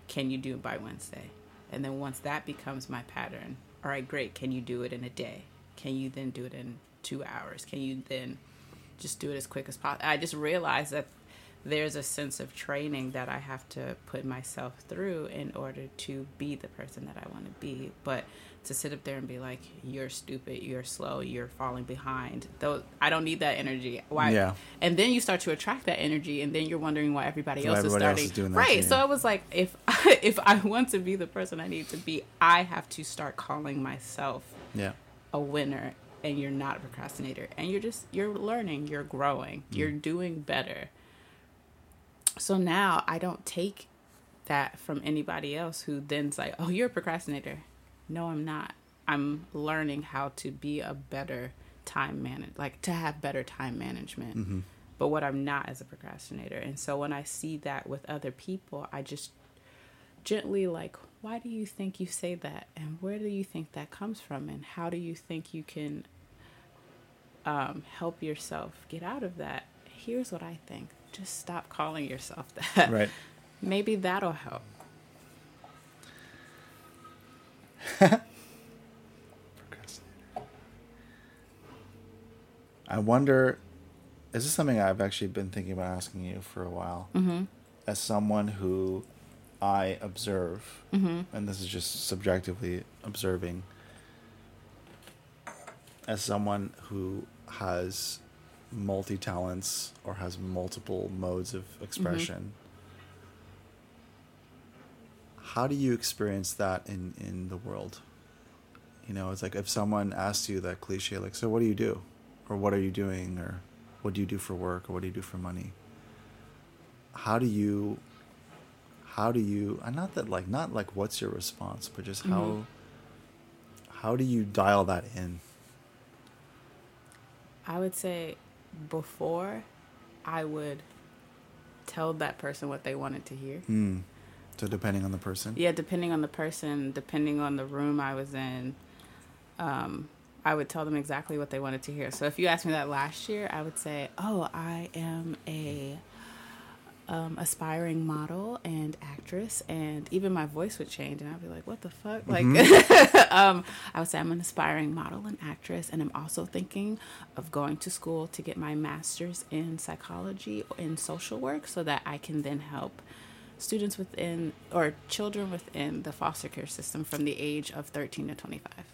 Can you do it by Wednesday? And then once that becomes my pattern, all right, great. Can you do it in a day? Can you then do it in two hours? Can you then just do it as quick as possible? I just realized that there's a sense of training that I have to put myself through in order to be the person that I want to be. But to sit up there and be like, you're stupid, you're slow, you're falling behind, though, I don't need that energy. Why? Yeah. And then you start to attract that energy, and then you're wondering why everybody else is starting. Right. So I was like, if I, if I want to be the person I need to be, I have to start calling myself yeah. a winner. And you're not a procrastinator, and you're just, you're learning, you're growing, mm. you're doing better. So now I don't take that from anybody else who then's like, oh, you're a procrastinator. No, I'm not. I'm learning how to be a better time manage, like to have better time management. Mm-hmm. But what I'm not is a procrastinator. And so when I see that with other people, I just gently like, why do you think you say that? And where do you think that comes from? And how do you think you can um, help yourself get out of that? Here's what I think. Just stop calling yourself that. Right. Maybe that'll help. Procrastinator. I wonder, is this something I've actually been thinking about asking you for a while? Mm-hmm. As someone who... I observe, mm-hmm. and this is just subjectively observing, as someone who has multi-talents or has multiple modes of expression, mm-hmm. how do you experience that in, in the world? You know, it's like if someone asks you that cliche, like, so what do you do? Or what are you doing? Or what do you do for work? Or what do you do for money? How do you... How do you, and not that like, not like what's your response, but just how, mm-hmm. how do you dial that in? I would say before I would tell that person what they wanted to hear. Mm. So depending on the person? Yeah, depending on the person, depending on the room I was in, um, I would tell them exactly what they wanted to hear. So if you asked me that last year, I would say, oh, I am a... Um, aspiring model and actress, and even my voice would change, and I'd be like, "What the fuck?" Mm-hmm. Like, um, I would say, "I'm an aspiring model and actress, and I'm also thinking of going to school to get my master's in psychology and social work, so that I can then help students within or children within the foster care system from the age of thirteen to twenty-five."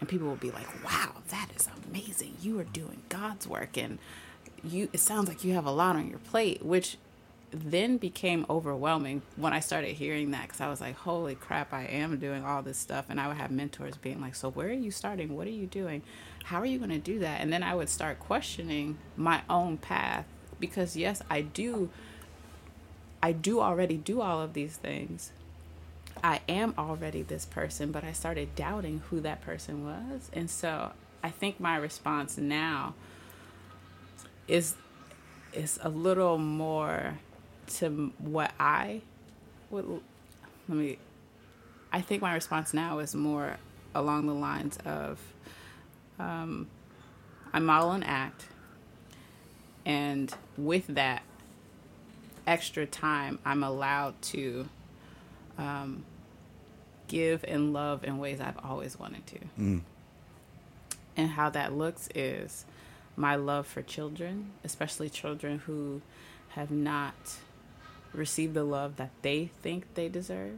And people will be like, "Wow, that is amazing! You are doing God's work." And you, it sounds like you have a lot on your plate, which then became overwhelming when I started hearing that, because I was like, holy crap, I am doing all this stuff. And I would have mentors being like, so where are you starting? What are you doing? How are you going to do that? And then I would start questioning my own path, because yes, I do. I do already do all of these things. I am already this person, but I started doubting who that person was. And so I think my response now is is a little more to what I would let me I think my response now is more along the lines of um, I model and act, and with that extra time I'm allowed to um, give and love in ways I've always wanted to. Mm. And how that looks is my love for children, especially children who have not received the love that they think they deserve.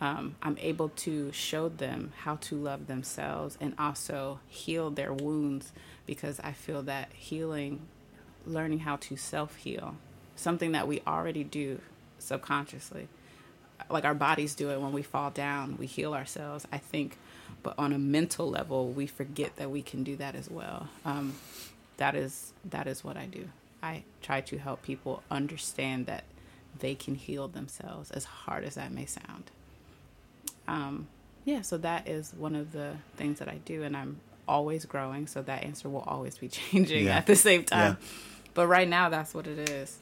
Um, I'm able to show them how to love themselves and also heal their wounds, because I feel that healing, learning how to self-heal, something that we already do subconsciously, like our bodies do it when we fall down, we heal ourselves, I think. But on a mental level, we forget that we can do that as well. Um, That is that is what I do. I try to help people understand that they can heal themselves, as hard as that may sound. Um, yeah, so that is one of the things that I do, and I'm always growing, so that answer will always be changing yeah. at the same time. Yeah. But right now, that's what it is.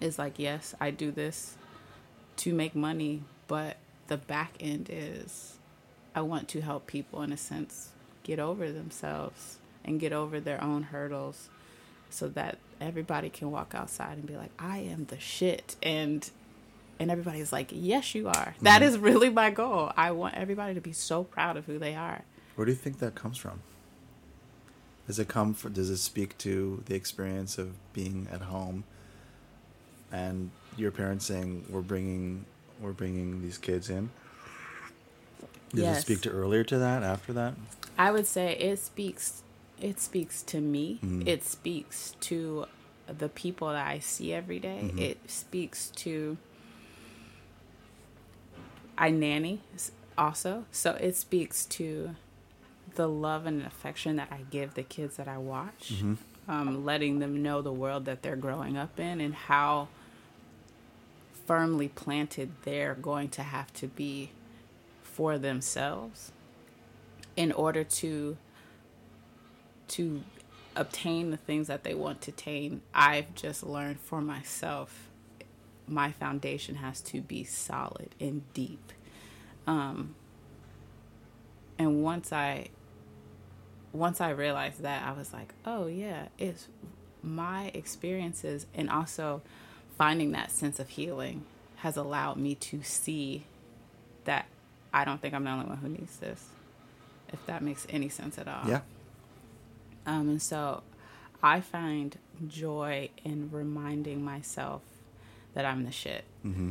It's like, yes, I do this to make money, but the back end is I want to help people, in a sense, get over themselves and get over their own hurdles, so that everybody can walk outside and be like, I am the shit. And and everybody's like, yes, you are. That mm-hmm. is really my goal. I want everybody to be so proud of who they are. Where do you think that comes from? Does it come from, does it speak to the experience of being at home and your parents saying we're bringing we're bringing these kids in. Did yes. it speak to earlier to that, after that? I would say it speaks it speaks to me. Mm-hmm. It speaks to the people that I see every day. Mm-hmm. It speaks to I nanny also. So it speaks to the love and affection that I give the kids that I watch. Mm-hmm. Um, letting them know the world that they're growing up in and how firmly planted they're going to have to be for themselves in order to to obtain the things that they want to attain. I've just learned for myself, my foundation has to be solid and deep. Um, and once I... Once I realized that, I was like, oh, yeah, it's my experiences. And also finding that sense of healing has allowed me to see that I don't think I'm the only one who needs this, if that makes any sense at all. Yeah. Um, and so I find joy in reminding myself that I'm the shit. Mm-hmm.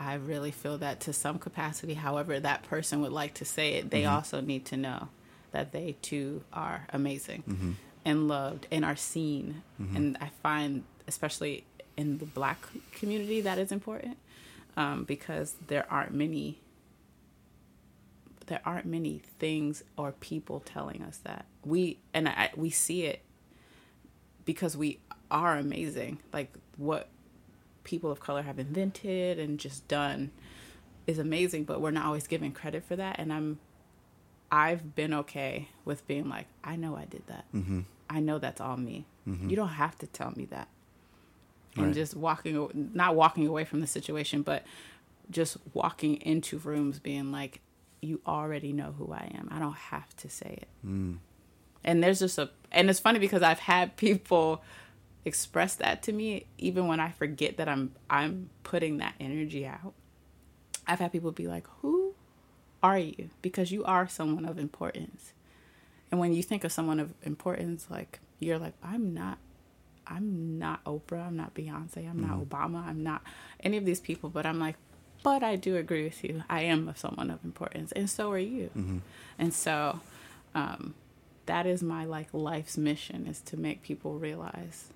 I really feel that to some capacity. However that person would like to say it, they mm-hmm. also need to know that they too are amazing mm-hmm. and loved and are seen. Mm-hmm. And I find, especially in the Black community, that is important um, because there aren't many, there aren't many things or people telling us that we, and I, we see it because we are amazing. Like what people of color have invented and just done is amazing, but we're not always given credit for that. And I'm, I've been okay with being like, I know I did that. Mm-hmm. I know that's all me. Mm-hmm. You don't have to tell me that. And right. just walking, not walking away from the situation, but just walking into rooms being like, you already know who I am. I don't have to say it. Mm. And there's just a, and it's funny because I've had people express that to me, even when I forget that I'm, I'm putting that energy out. I've had people be like, who are you? Because you are someone of importance. And when you think of someone of importance, like you're like, I'm not, I'm not Oprah. I'm not Beyonce. I'm mm-hmm. not Obama. I'm not any of these people, but I'm like, but I do agree with you. I am someone of importance. And so are you. Mm-hmm. And so, um, that is my like life's mission, is to make people realize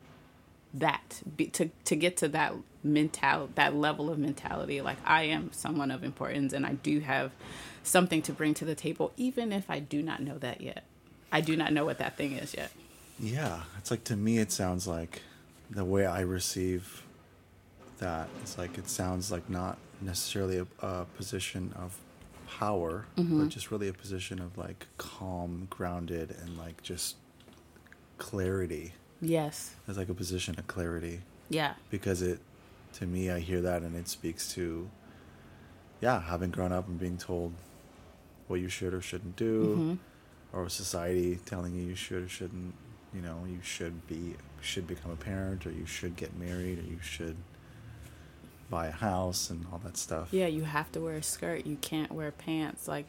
that be, to, to get to that mental, that level of mentality. Like I am someone of importance and I do have something to bring to the table, even if I do not know that yet. I do not know what that thing is yet. Yeah. It's like, to me, it sounds like the way I receive that, it's like, it sounds like not necessarily a, a position of power, mm-hmm. but just really a position of like calm, grounded, and like just clarity. Yes. It's like a position of clarity. Yeah. Because it, to me, I hear that and it speaks to, yeah, having grown up and being told what you should or shouldn't do, mm-hmm. or society telling you you should or shouldn't, you know, you should be, should become a parent, or you should get married, or you should buy a house and all that stuff. Yeah, you have to wear a skirt. You can't wear pants. Like,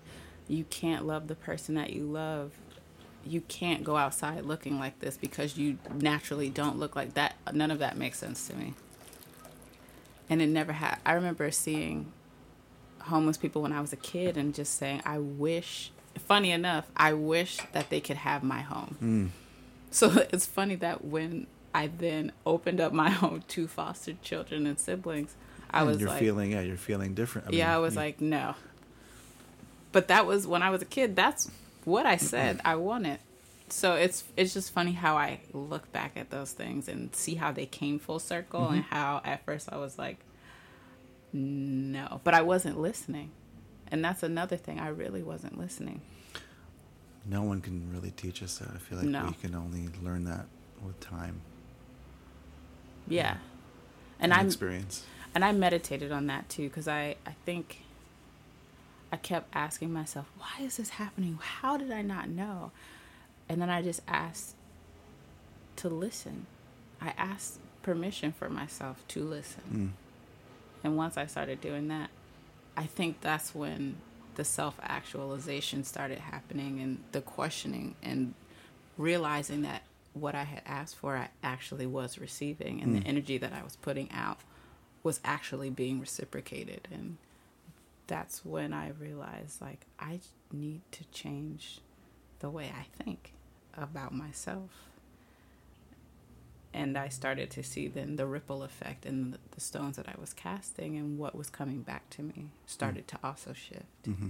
you can't love the person that you love. You can't go outside looking like this because you naturally don't look like that. None of that makes sense to me. And it never had. I remember seeing homeless people when I was a kid and just saying, I wish, funny enough, I wish that they could have my home. Mm. So it's funny that when I then opened up my home to foster children and siblings, I and was you're like, feeling, yeah, you're feeling different. I yeah, mean, I was yeah. like, no. But that was when I was a kid. That's what I said I wanted. So it's it's just funny how I look back at those things and see how they came full circle, mm-hmm. and how at first I was like, no, but I wasn't listening. And that's another thing. I really wasn't listening. No one can really teach us that. I feel like no. we can only learn that with time. Yeah. And, and I'm, experience. And I meditated on that too, because I, I think... I kept asking myself, why is this happening? How did I not know? And then I just asked to listen. I asked permission for myself to listen. Mm. And once I started doing that, I think that's when the self-actualization started happening, and the questioning and realizing that what I had asked for, I actually was receiving, and mm. the energy that I was putting out was actually being reciprocated. And that's when I realized, like, I need to change the way I think about myself. And I started to see then the ripple effect, and the stones that I was casting and what was coming back to me started mm-hmm. to also shift. Mm-hmm.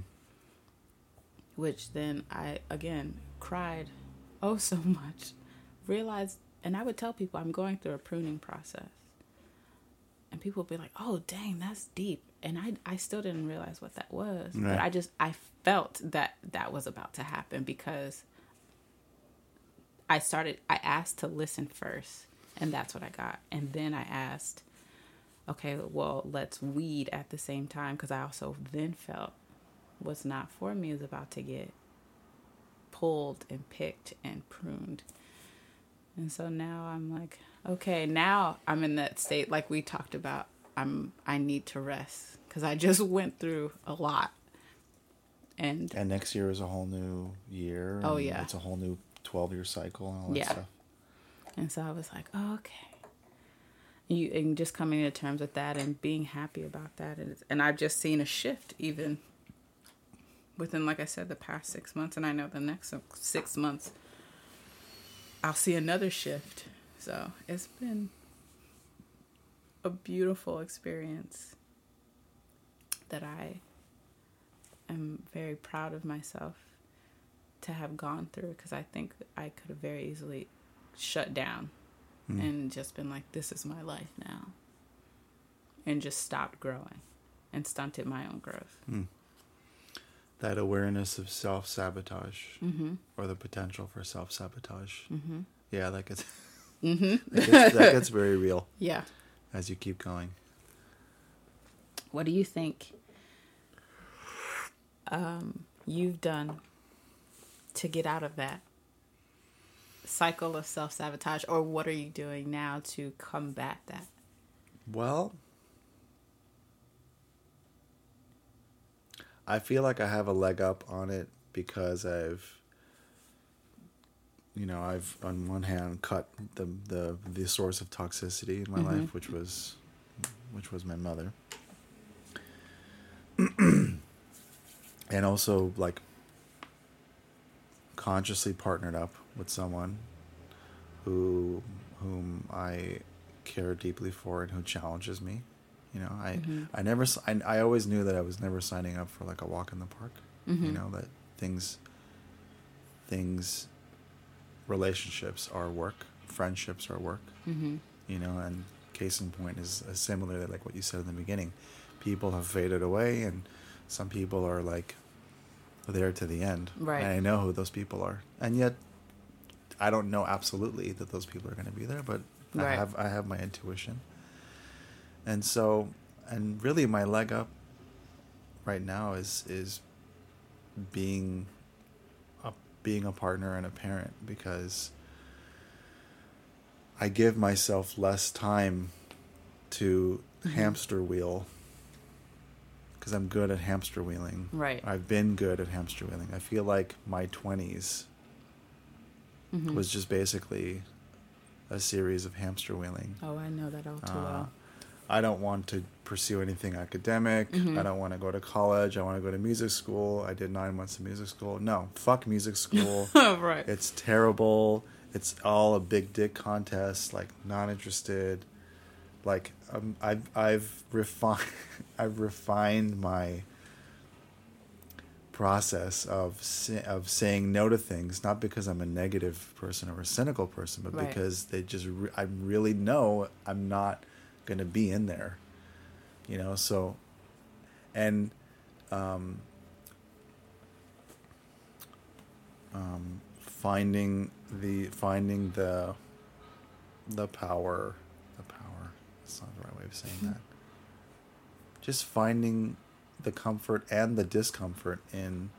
Which then I, again, cried oh so much, realized, and I would tell people I'm going through a pruning process. And people would be like, oh, dang, that's deep. And I, I still didn't realize what that was. Right. But I just, I felt that that was about to happen because I started, I asked to listen first. And that's what I got. And then I asked, okay, well, let's weed at the same time. Because I also then felt what's not for me is about to get pulled and picked and pruned. And so now I'm like, okay, now I'm in that state, like we talked about, I'm, I need to rest because I just went through a lot. And and next year is a whole new year. And oh, yeah. It's a whole new twelve-year cycle and all that yeah. stuff. And so I was like, oh, okay. You, and just coming to terms with that and being happy about that. And, and I've just seen a shift even within, like I said, the past six months. And I know the next six months, I'll see another shift. So it's been a beautiful experience that I am very proud of myself to have gone through, because I think I could have very easily shut down mm. and just been like, this is my life now, and just stopped growing and stunted my own growth. Mm. That awareness of self-sabotage mm-hmm. or the potential for self-sabotage. Mm-hmm. Yeah, that gets, mm-hmm. that gets that gets very real. Yeah. As you keep going. What do you think um, you've done to get out of that cycle of self-sabotage, or what are you doing now to combat that? Well, I feel like I have a leg up on it because I've, you know, I've on one hand cut the the, the source of toxicity in my mm-hmm. life, which was, which was my mother, and also like consciously partnered up with someone who whom I care deeply for and who challenges me. You know, I, mm-hmm. I never, I, I always knew that I was never signing up for like a walk in the park, mm-hmm. you know, that things, things, relationships are work, friendships are work, mm-hmm. you know, and case in point is similarly like what you said in the beginning, people have faded away and some people are like there to the end. Right. And I know who those people are. And yet I don't know absolutely that those people are going to be there, but right. I have, I have my intuition. And so, and really my leg up right now is, is being a, being a partner and a parent, because I give myself less time to mm-hmm. hamster wheel, because I'm good at hamster wheeling. Right. I've been good at hamster wheeling. I feel like my twenties mm-hmm. was just basically a series of hamster wheeling. Oh, I know that all too uh, well. I don't want to pursue anything academic. Mm-hmm. I don't want to go to college. I want to go to music school. I did nine months of music school. No, fuck music school. Right. It's terrible. It's all a big dick contest. Like, not interested. Like, um, I've I've refined I've refined my process of si- of saying no to things, not because I'm a negative person or a cynical person, but right. because they just re- I really know I'm not going to be in there, you know. So, and um, um, finding the finding the the power, the power. That's not the right way of saying that. Just finding the comfort and the discomfort in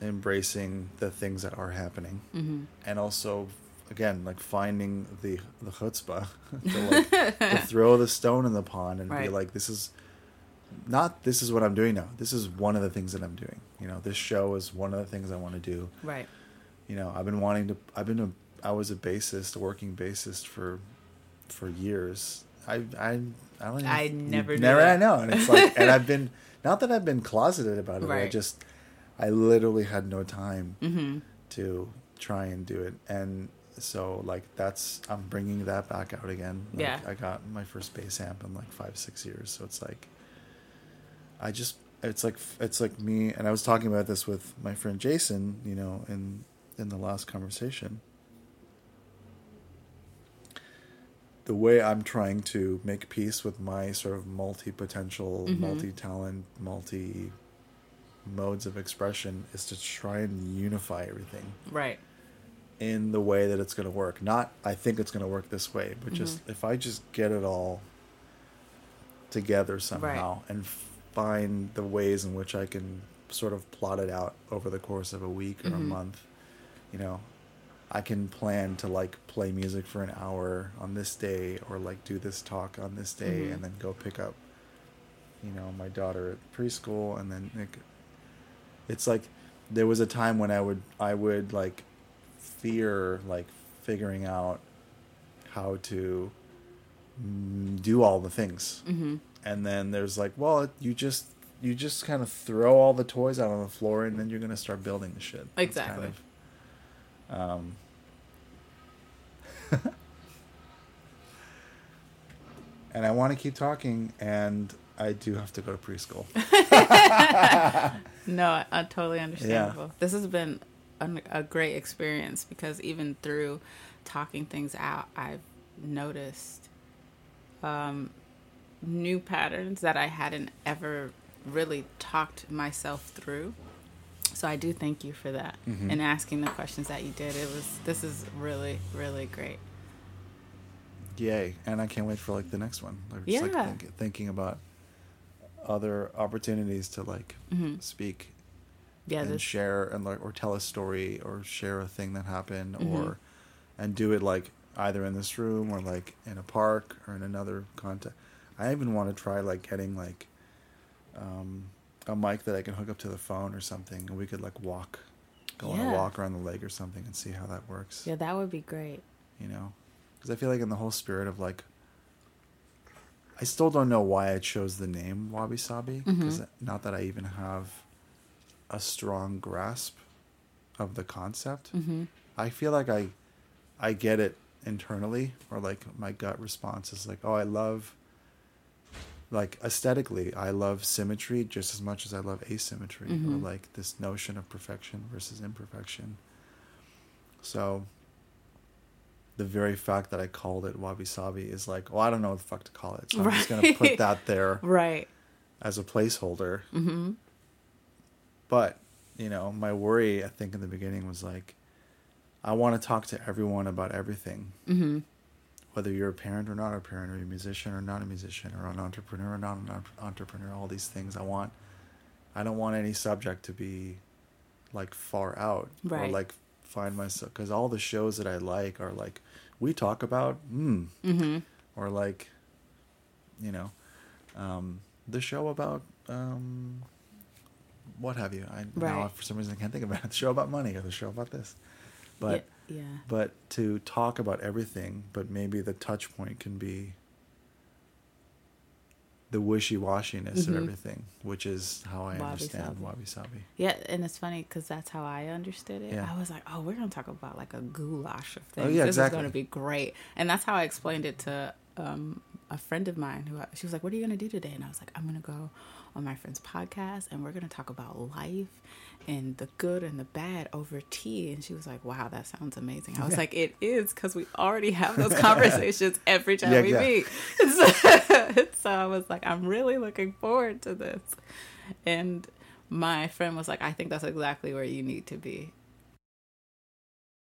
embracing the things that are happening, mm-hmm. and also, again, like finding the the chutzpah to, like, to throw the stone in the pond and right. be like, this is not, this is what I'm doing now. This is one of the things that I'm doing. You know, this show is one of the things I want to do. Right. You know, I've been wanting to, I've been, a, I was a bassist, a working bassist for, for years. I I I don't even, I never do never that. I know, and it's like, and I've been not that I've been closeted about it. Right. I just I literally had no time mm-hmm. to try and do it, and so like that's I'm bringing that back out again. Like, yeah, I got my first bass amp in like five six years, so it's like I just it's like it's like me, and I was talking about this with my friend Jason, you know, in in the last conversation. The way I'm trying to make peace with my sort of multi-potential, mm-hmm. multi-talent, multi-modes of expression is to try and unify everything. Right. In the way that it's going to work. Not, I think it's going to work this way, but mm-hmm. just if I just get it all together somehow right. and find the ways in which I can sort of plot it out over the course of a week or mm-hmm. a month, you know, I can plan to like play music for an hour on this day or like do this talk on this day mm-hmm. and then go pick up, you know, my daughter at preschool. And then it, it's like, there was a time when I would, I would like fear, like figuring out how to do all the things. Mm-hmm. And then there's like, well, you just, you just kind of throw all the toys out on the floor and then you're going to start building the shit. Exactly. Um, and I want to keep talking, and I do have to go to preschool. No, I, I totally understandable. Yeah. This has been a, a great experience because even through talking things out, I've noticed um, new patterns that I hadn't ever really talked myself through. So I do thank you for that mm-hmm. and asking the questions that you did. It was, this is really, really great. Yay. And I can't wait for like the next one. Like, yeah. Just, like, think, thinking about other opportunities to like mm-hmm. speak yeah, and this... share and like, or tell a story or share a thing that happened mm-hmm. or, and do it like either in this room or like in a park or in another context. I even want to try like getting like, um, a mic that I can hook up to the phone or something, and we could like walk, go yeah. on a walk around the lake or something, and see how that works. Yeah, that would be great. You know, because I feel like in the whole spirit of like, I still don't know why I chose the name Wabi Sabi. Because mm-hmm. not that I even have a strong grasp of the concept. Mm-hmm. I feel like I, I get it internally, or like my gut response is like, oh, I love. Like aesthetically, I love symmetry just as much as I love asymmetry, mm-hmm. or like this notion of perfection versus imperfection. So the very fact that I called it Wabi Sabi is like, well, I don't know what the fuck to call it. So right. I'm just going to put that there right. as a placeholder. Mm-hmm. But, you know, my worry, I think in the beginning was like, I want to talk to everyone about everything. Mm-hmm. Whether you're a parent or not a parent, or you're a musician or not a musician, or an entrepreneur or not an entrepreneur, all these things I want. I don't want any subject to be like far out right. or like find myself. Because all the shows that I like are like, we talk about, mm, mm-hmm. or like, you know, um, the show about um, what have you. I right. now for some reason I can't think about it. The show about money or the show about this. But. Yeah. Yeah. But to talk about everything, but maybe the touch point can be the wishy-washiness mm-hmm. of everything, which is how I Wabi understand Sabi. Wabi Sabi. Yeah, and it's funny because that's how I understood it. Yeah. I was like, oh, we're going to talk about like a goulash of things. Oh, yeah, this exactly. is going to be great. And that's how I explained it to um, a friend of mine. who I, She was like, what are you going to do today? And I was like, I'm going to go on my friend's podcast and we're going to talk about life and the good and the bad over tea. And she was like, wow, that sounds amazing. I was yeah. like, it is, because we already have those conversations every time yeah, we yeah. meet. So, so I was like, I'm really looking forward to this. And my friend was like, I think that's exactly where you need to be.